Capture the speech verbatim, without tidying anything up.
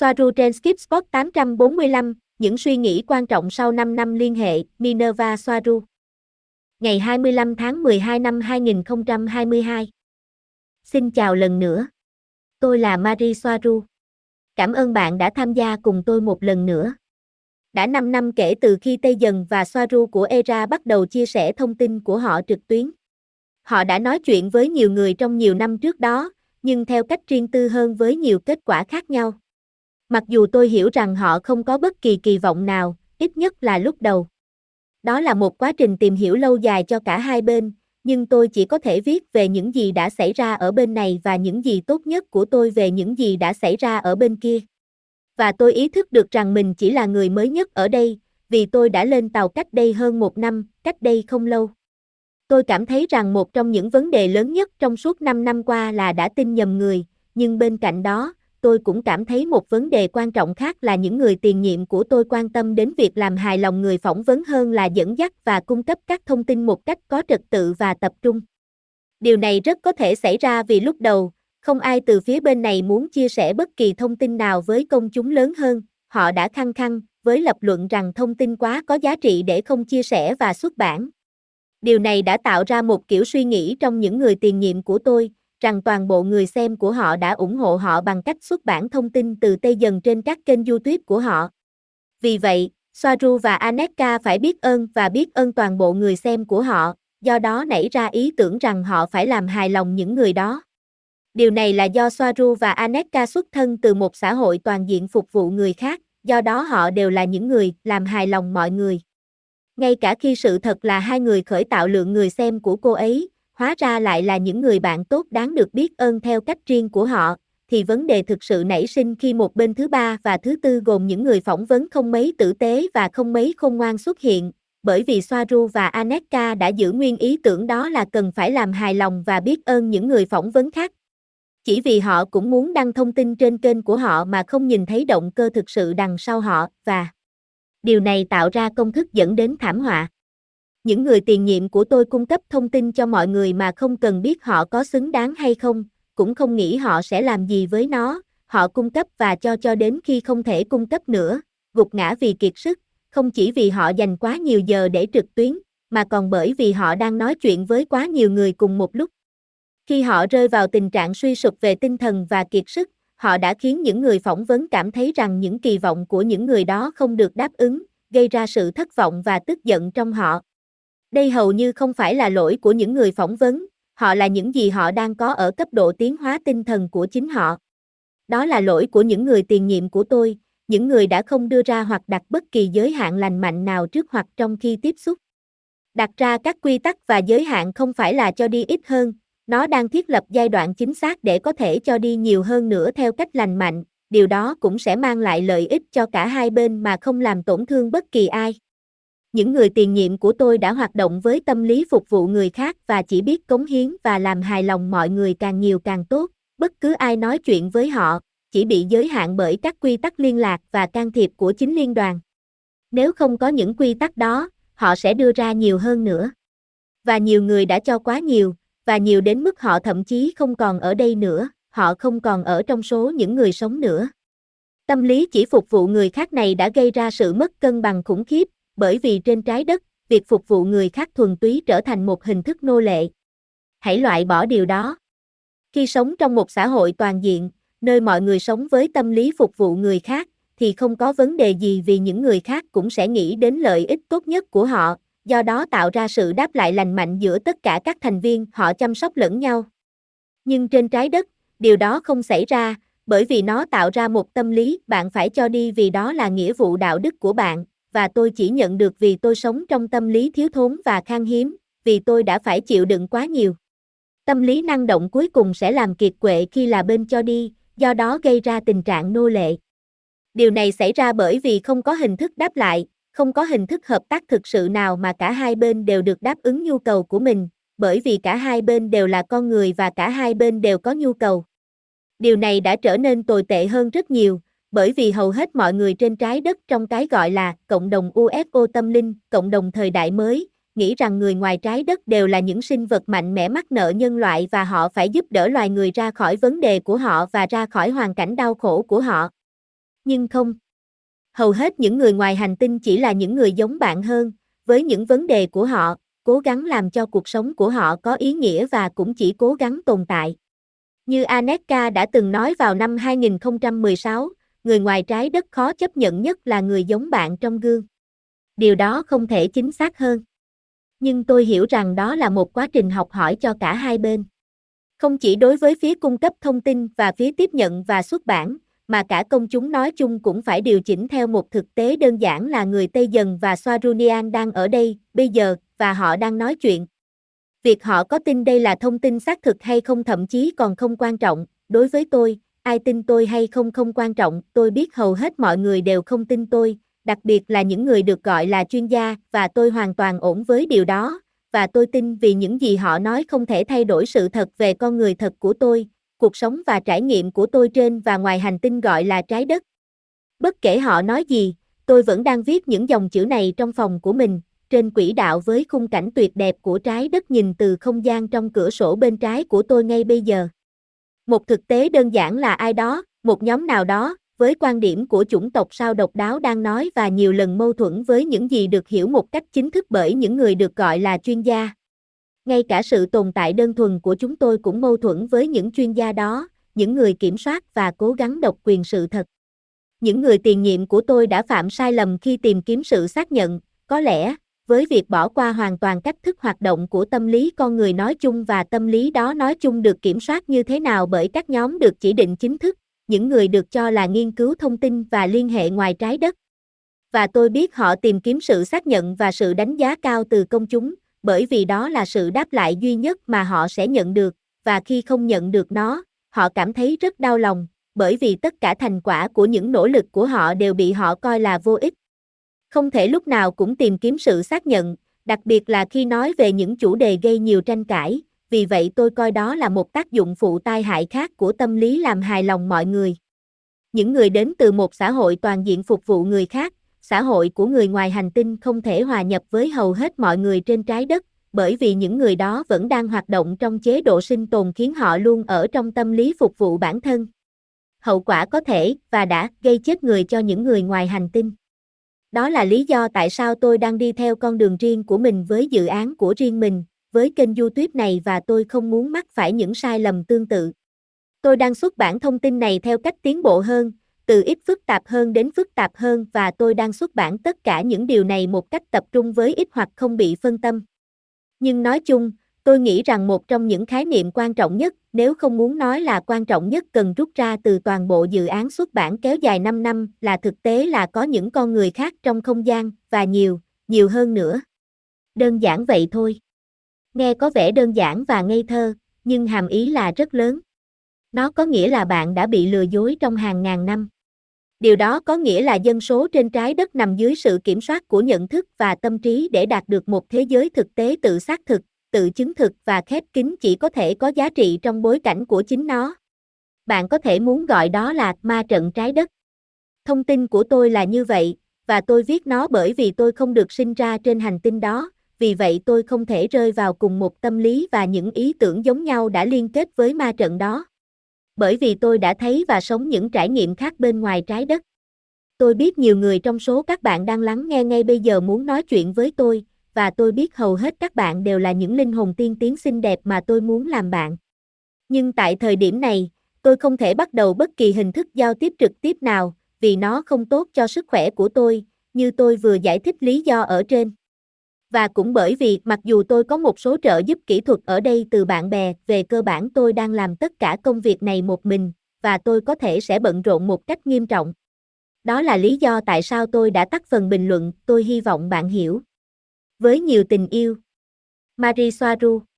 Swaruu Transcripts tám bốn năm, những suy nghĩ quan trọng sau năm năm liên hệ, Minerva Swaruu. Ngày hai mươi lăm tháng mười hai năm hai nghìn không trăm hai mươi hai. Xin chào lần nữa. Tôi là Marie Swaruu. Cảm ơn bạn đã tham gia cùng tôi một lần nữa. Đã năm năm kể từ khi Tây Dần và Swaruu của e rờ a bắt đầu chia sẻ thông tin của họ trực tuyến. Họ đã nói chuyện với nhiều người trong nhiều năm trước đó, nhưng theo cách riêng tư hơn với nhiều kết quả khác nhau. Mặc dù tôi hiểu rằng họ không có bất kỳ kỳ vọng nào, ít nhất là lúc đầu. Đó là một quá trình tìm hiểu lâu dài cho cả hai bên, nhưng tôi chỉ có thể viết về những gì đã xảy ra ở bên này và những gì tốt nhất của tôi về những gì đã xảy ra ở bên kia. Và tôi ý thức được rằng mình chỉ là người mới nhất ở đây, vì tôi đã lên tàu cách đây hơn một năm, cách đây không lâu. Tôi cảm thấy rằng một trong những vấn đề lớn nhất trong suốt năm năm qua là đã tin nhầm người, nhưng bên cạnh đó, tôi cũng cảm thấy một vấn đề quan trọng khác là những người tiền nhiệm của tôi quan tâm đến việc làm hài lòng người phỏng vấn hơn là dẫn dắt và cung cấp các thông tin một cách có trật tự và tập trung. Điều này rất có thể xảy ra vì lúc đầu, không ai từ phía bên này muốn chia sẻ bất kỳ thông tin nào với công chúng lớn hơn, họ đã khăng khăng với lập luận rằng thông tin quá có giá trị để không chia sẻ và xuất bản. Điều này đã tạo ra một kiểu suy nghĩ trong những người tiền nhiệm của tôi, rằng toàn bộ người xem của họ đã ủng hộ họ bằng cách xuất bản thông tin từ Tây Dần trên các kênh YouTube của họ. Vì vậy, Swaruu và Anéeka phải biết ơn và biết ơn toàn bộ người xem của họ, do đó nảy ra ý tưởng rằng họ phải làm hài lòng những người đó. Điều này là do Swaruu và Anéeka xuất thân từ một xã hội toàn diện phục vụ người khác, do đó họ đều là những người làm hài lòng mọi người. Ngay cả khi sự thật là hai người khởi tạo lượng người xem của cô ấy, hóa ra lại là những người bạn tốt đáng được biết ơn theo cách riêng của họ, thì vấn đề thực sự nảy sinh khi một bên thứ ba và thứ tư gồm những người phỏng vấn không mấy tử tế và không mấy khôn ngoan xuất hiện, bởi vì Swaruu và Anéeka đã giữ nguyên ý tưởng đó là cần phải làm hài lòng và biết ơn những người phỏng vấn khác. Chỉ vì họ cũng muốn đăng thông tin trên kênh của họ mà không nhìn thấy động cơ thực sự đằng sau họ, và điều này tạo ra công thức dẫn đến thảm họa. Những người tiền nhiệm của tôi cung cấp thông tin cho mọi người mà không cần biết họ có xứng đáng hay không, cũng không nghĩ họ sẽ làm gì với nó, họ cung cấp và cho cho đến khi không thể cung cấp nữa, gục ngã vì kiệt sức, không chỉ vì họ dành quá nhiều giờ để trực tuyến, mà còn bởi vì họ đang nói chuyện với quá nhiều người cùng một lúc. Khi họ rơi vào tình trạng suy sụp về tinh thần và kiệt sức, họ đã khiến những người phỏng vấn cảm thấy rằng những kỳ vọng của những người đó không được đáp ứng, gây ra sự thất vọng và tức giận trong họ. Đây hầu như không phải là lỗi của những người phỏng vấn, họ là những gì họ đang có ở cấp độ tiến hóa tinh thần của chính họ. Đó là lỗi của những người tiền nhiệm của tôi, những người đã không đưa ra hoặc đặt bất kỳ giới hạn lành mạnh nào trước hoặc trong khi tiếp xúc. Đặt ra các quy tắc và giới hạn không phải là cho đi ít hơn, nó đang thiết lập giai đoạn chính xác để có thể cho đi nhiều hơn nữa theo cách lành mạnh, điều đó cũng sẽ mang lại lợi ích cho cả hai bên mà không làm tổn thương bất kỳ ai. Những người tiền nhiệm của tôi đã hoạt động với tâm lý phục vụ người khác và chỉ biết cống hiến và làm hài lòng mọi người càng nhiều càng tốt, bất cứ ai nói chuyện với họ, chỉ bị giới hạn bởi các quy tắc liên lạc và can thiệp của chính liên đoàn. Nếu không có những quy tắc đó, họ sẽ đưa ra nhiều hơn nữa. Và nhiều người đã cho quá nhiều, và nhiều đến mức họ thậm chí không còn ở đây nữa, họ không còn ở trong số những người sống nữa. Tâm lý chỉ phục vụ người khác này đã gây ra sự mất cân bằng khủng khiếp, bởi vì trên trái đất, việc phục vụ người khác thuần túy trở thành một hình thức nô lệ. Hãy loại bỏ điều đó. Khi sống trong một xã hội toàn diện, nơi mọi người sống với tâm lý phục vụ người khác, thì không có vấn đề gì vì những người khác cũng sẽ nghĩ đến lợi ích tốt nhất của họ, do đó tạo ra sự đáp lại lành mạnh giữa tất cả các thành viên, họ chăm sóc lẫn nhau. Nhưng trên trái đất, điều đó không xảy ra, bởi vì nó tạo ra một tâm lý bạn phải cho đi vì đó là nghĩa vụ đạo đức của bạn. Và tôi chỉ nhận được vì tôi sống trong tâm lý thiếu thốn và khan hiếm, vì tôi đã phải chịu đựng quá nhiều. Tâm lý năng động cuối cùng sẽ làm kiệt quệ khi là bên cho đi, do đó gây ra tình trạng nô lệ. Điều này xảy ra bởi vì không có hình thức đáp lại, không có hình thức hợp tác thực sự nào mà cả hai bên đều được đáp ứng nhu cầu của mình, bởi vì cả hai bên đều là con người và cả hai bên đều có nhu cầu. Điều này đã trở nên tồi tệ hơn rất nhiều, bởi vì hầu hết mọi người trên trái đất trong cái gọi là cộng đồng u ép ô tâm linh, cộng đồng thời đại mới, nghĩ rằng người ngoài trái đất đều là những sinh vật mạnh mẽ mắc nợ nhân loại và họ phải giúp đỡ loài người ra khỏi vấn đề của họ và ra khỏi hoàn cảnh đau khổ của họ. Nhưng không. Hầu hết những người ngoài hành tinh chỉ là những người giống bạn hơn, với những vấn đề của họ, cố gắng làm cho cuộc sống của họ có ý nghĩa và cũng chỉ cố gắng tồn tại. Như Anéeka đã từng nói vào năm hai nghìn không trăm mười sáu, người ngoài trái đất khó chấp nhận nhất là người giống bạn trong gương. Điều đó không thể chính xác hơn. Nhưng tôi hiểu rằng đó là một quá trình học hỏi cho cả hai bên. Không chỉ đối với phía cung cấp thông tin và phía tiếp nhận và xuất bản, mà cả công chúng nói chung cũng phải điều chỉnh theo một thực tế đơn giản là người Tây Dần và Swaruunian đang ở đây, bây giờ, và họ đang nói chuyện. Việc họ có tin đây là thông tin xác thực hay không thậm chí còn không quan trọng. Đối với tôi, ai tin tôi hay không không quan trọng, tôi biết hầu hết mọi người đều không tin tôi, đặc biệt là những người được gọi là chuyên gia, và tôi hoàn toàn ổn với điều đó, và tôi tin vì những gì họ nói không thể thay đổi sự thật về con người thật của tôi, cuộc sống và trải nghiệm của tôi trên và ngoài hành tinh gọi là trái đất. Bất kể họ nói gì, tôi vẫn đang viết những dòng chữ này trong phòng của mình, trên quỹ đạo với khung cảnh tuyệt đẹp của trái đất nhìn từ không gian trong cửa sổ bên trái của tôi ngay bây giờ. Một thực tế đơn giản là ai đó, một nhóm nào đó, với quan điểm của chủng tộc sao độc đáo đang nói và nhiều lần mâu thuẫn với những gì được hiểu một cách chính thức bởi những người được gọi là chuyên gia. Ngay cả sự tồn tại đơn thuần của chúng tôi cũng mâu thuẫn với những chuyên gia đó, những người kiểm soát và cố gắng độc quyền sự thật. Những người tiền nhiệm của tôi đã phạm sai lầm khi tìm kiếm sự xác nhận, có lẽ, với việc bỏ qua hoàn toàn cách thức hoạt động của tâm lý con người nói chung và tâm lý đó nói chung được kiểm soát như thế nào bởi các nhóm được chỉ định chính thức, những người được cho là nghiên cứu thông tin và liên hệ ngoài trái đất. Và tôi biết họ tìm kiếm sự xác nhận và sự đánh giá cao từ công chúng, bởi vì đó là sự đáp lại duy nhất mà họ sẽ nhận được, và khi không nhận được nó, họ cảm thấy rất đau lòng, bởi vì tất cả thành quả của những nỗ lực của họ đều bị họ coi là vô ích. Không thể lúc nào cũng tìm kiếm sự xác nhận, đặc biệt là khi nói về những chủ đề gây nhiều tranh cãi, vì vậy tôi coi đó là một tác dụng phụ tai hại khác của tâm lý làm hài lòng mọi người. Những người đến từ một xã hội toàn diện phục vụ người khác, xã hội của người ngoài hành tinh không thể hòa nhập với hầu hết mọi người trên trái đất, bởi vì những người đó vẫn đang hoạt động trong chế độ sinh tồn khiến họ luôn ở trong tâm lý phục vụ bản thân. Hậu quả có thể, và đã, gây chết người cho những người ngoài hành tinh. Đó là lý do tại sao tôi đang đi theo con đường riêng của mình với dự án của riêng mình, với kênh YouTube này và tôi không muốn mắc phải những sai lầm tương tự. Tôi đang xuất bản thông tin này theo cách tiến bộ hơn, từ ít phức tạp hơn đến phức tạp hơn và tôi đang xuất bản tất cả những điều này một cách tập trung với ít hoặc không bị phân tâm. Nhưng nói chung, tôi nghĩ rằng một trong những khái niệm quan trọng nhất, nếu không muốn nói là quan trọng nhất cần rút ra từ toàn bộ dự án xuất bản kéo dài năm năm là thực tế là có những con người khác trong không gian, và nhiều, nhiều hơn nữa. Đơn giản vậy thôi. Nghe có vẻ đơn giản và ngây thơ, nhưng hàm ý là rất lớn. Nó có nghĩa là bạn đã bị lừa dối trong hàng ngàn năm. Điều đó có nghĩa là dân số trên trái đất nằm dưới sự kiểm soát của nhận thức và tâm trí để đạt được một thế giới thực tế tự xác thực, tự chứng thực và khép kín chỉ có thể có giá trị trong bối cảnh của chính nó. Bạn có thể muốn gọi đó là ma trận trái đất. Thông tin của tôi là như vậy, và tôi viết nó bởi vì tôi không được sinh ra trên hành tinh đó, vì vậy tôi không thể rơi vào cùng một tâm lý và những ý tưởng giống nhau đã liên kết với ma trận đó. Bởi vì tôi đã thấy và sống những trải nghiệm khác bên ngoài trái đất. Tôi biết nhiều người trong số các bạn đang lắng nghe ngay bây giờ muốn nói chuyện với tôi, và tôi biết hầu hết các bạn đều là những linh hồn tiên tiến xinh đẹp mà tôi muốn làm bạn. Nhưng tại thời điểm này, tôi không thể bắt đầu bất kỳ hình thức giao tiếp trực tiếp nào, vì nó không tốt cho sức khỏe của tôi, như tôi vừa giải thích lý do ở trên. Và cũng bởi vì mặc dù tôi có một số trợ giúp kỹ thuật ở đây từ bạn bè, về cơ bản tôi đang làm tất cả công việc này một mình, và tôi có thể sẽ bận rộn một cách nghiêm trọng. Đó là lý do tại sao tôi đã tắt phần bình luận, tôi hy vọng bạn hiểu. Với nhiều tình yêu. Marie Swaruu.